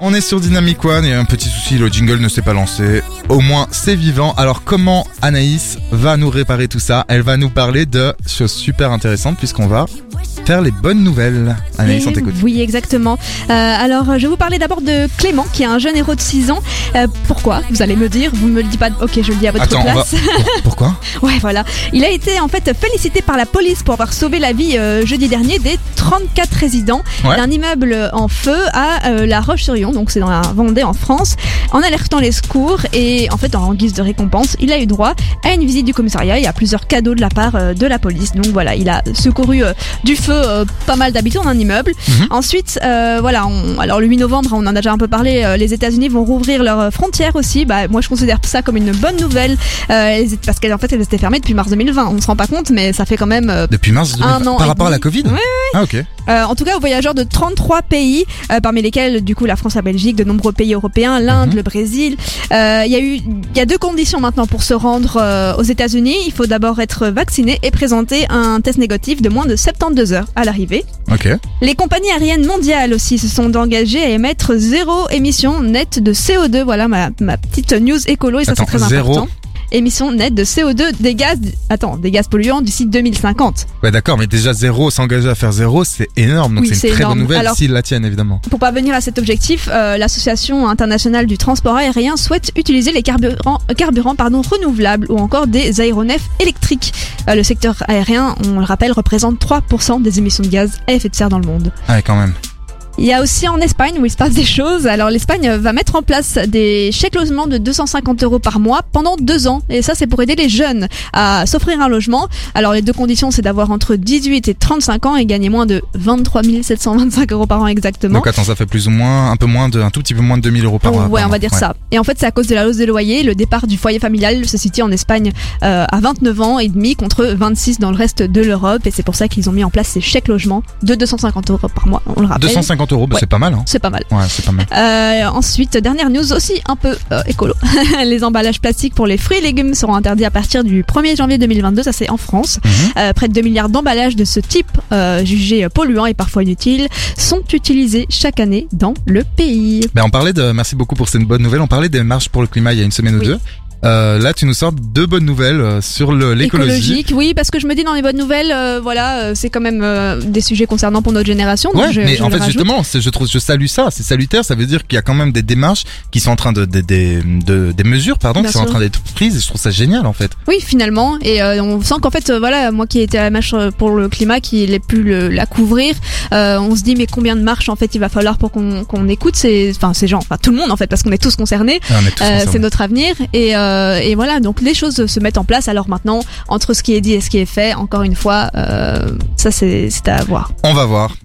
On est sur Dynamic One, il y a un petit souci, le jingle ne s'est pas lancé. Au moins, c'est vivant. Alors, comment Anaïs va nous réparer tout ça? Elle va nous parler de choses super intéressantes puisqu'on va faire les bonnes nouvelles. Anaïs, on t'écoute. Oui, exactement. Alors, je vais vous parler d'abord de Clément, qui est un jeune héros de 6 ans. Pourquoi? Vous allez me dire, vous ne me le dites pas. Ok, je le dis à votre place. Pourquoi? Ouais, voilà. Il a été en fait félicité par la police pour avoir sauvé la vie jeudi dernier des 34 résidents d'un immeuble en feu à La Roche-sur-Yon, donc c'est dans la Vendée en France, en alertant les secours. Et en fait, en guise de récompense, il a eu droit à une visite du commissariat et à plusieurs cadeaux de la part de la police. Donc voilà, il a secouru du feu pas mal d'habitants d'un immeuble. Ensuite, alors le 8 novembre, on en a déjà un peu parlé, les États-Unis vont rouvrir leurs frontières aussi. Bah, moi, je considère ça comme une bonne nouvelle parce qu'en fait, elles étaient fermées depuis mars 2020. On se rend pas compte, mais ça fait quand même depuis mars 2020, par rapport à la Covid. Oui, oui. Ah, ok. En tout cas, aux voyageurs de 33 pays, parmi lesquels du coup la France, la Belgique, de nombreux pays européens, l'Inde, le Brésil. Il y a deux conditions maintenant pour se rendre aux États-Unis. Il faut d'abord être vacciné et présenter un test négatif de moins de 72 heures à l'arrivée. Okay. Les compagnies aériennes mondiales aussi se sont engagées à émettre 0 émission nette de CO2. Voilà ma petite news écolo, et ça c'est très important. Émission nette de CO2 des gaz polluants d'ici 2050. Ouais, d'accord, mais déjà s'engager à faire zéro, c'est énorme. Donc oui, c'est une très bonne nouvelle s'ils la tiennent, évidemment. Pour parvenir à cet objectif, l'Association internationale du transport aérien souhaite utiliser les carburants renouvelables ou encore des aéronefs électriques. Le secteur aérien, on le rappelle, représente 3% des émissions de gaz à effet de serre dans le monde. Ouais, quand même. Il y a aussi en Espagne où il se passe des choses. Alors l'Espagne va mettre en place des chèques logements de 250 € par mois pendant 2 ans. Et ça, c'est pour aider les jeunes à s'offrir un logement. Alors les deux conditions, c'est d'avoir entre 18 et 35 ans et gagner moins de 23 725 € par an exactement. Donc attends, ça fait plus ou moins, un tout petit peu moins de 2 000 € par mois. Ouais, on va dire ça. Et en fait, c'est à cause de la hausse des loyers. Le départ du foyer familial se situe en Espagne à 29 ans et demi contre 26 dans le reste de l'Europe. Et c'est pour ça qu'ils ont mis en place ces chèques logements de 250 € par mois. On le rappelle. 250 €, bah ouais. C'est pas mal. Hein. C'est pas mal. Ouais, c'est pas mal. Ensuite, dernière news aussi un peu écolo. Les emballages plastiques pour les fruits et légumes seront interdits à partir du 1er janvier 2022. Ça, c'est en France. Près de 2 milliards d'emballages de ce type, jugés polluants et parfois inutiles, sont utilisés chaque année dans le pays. Ben, merci beaucoup pour cette bonne nouvelle. On parlait des marches pour le climat il y a une semaine ou deux. Là, tu nous sors 2 bonnes nouvelles sur l'écologie. Écologique, oui, parce que je me dis dans les bonnes nouvelles, c'est quand même des sujets concernants pour notre génération. Donc justement, je salue ça, c'est salutaire. Ça veut dire qu'il y a quand même des démarches qui sont en train des mesures, qui sont en train d'être prises. Et je trouve ça génial, en fait. Oui, finalement, et on sent qu'en fait, moi qui étais à la marche pour le climat, qui n'ai pu la couvrir, on se dit mais combien de marches en fait il va falloir pour qu'on écoute ces gens, tout le monde en fait, parce qu'on est tous concernés. Ah, on est tous concernés. C'est notre avenir et voilà, donc les choses se mettent en place. Alors maintenant, entre ce qui est dit et ce qui est fait, encore une fois, ça c'est à voir. On va voir.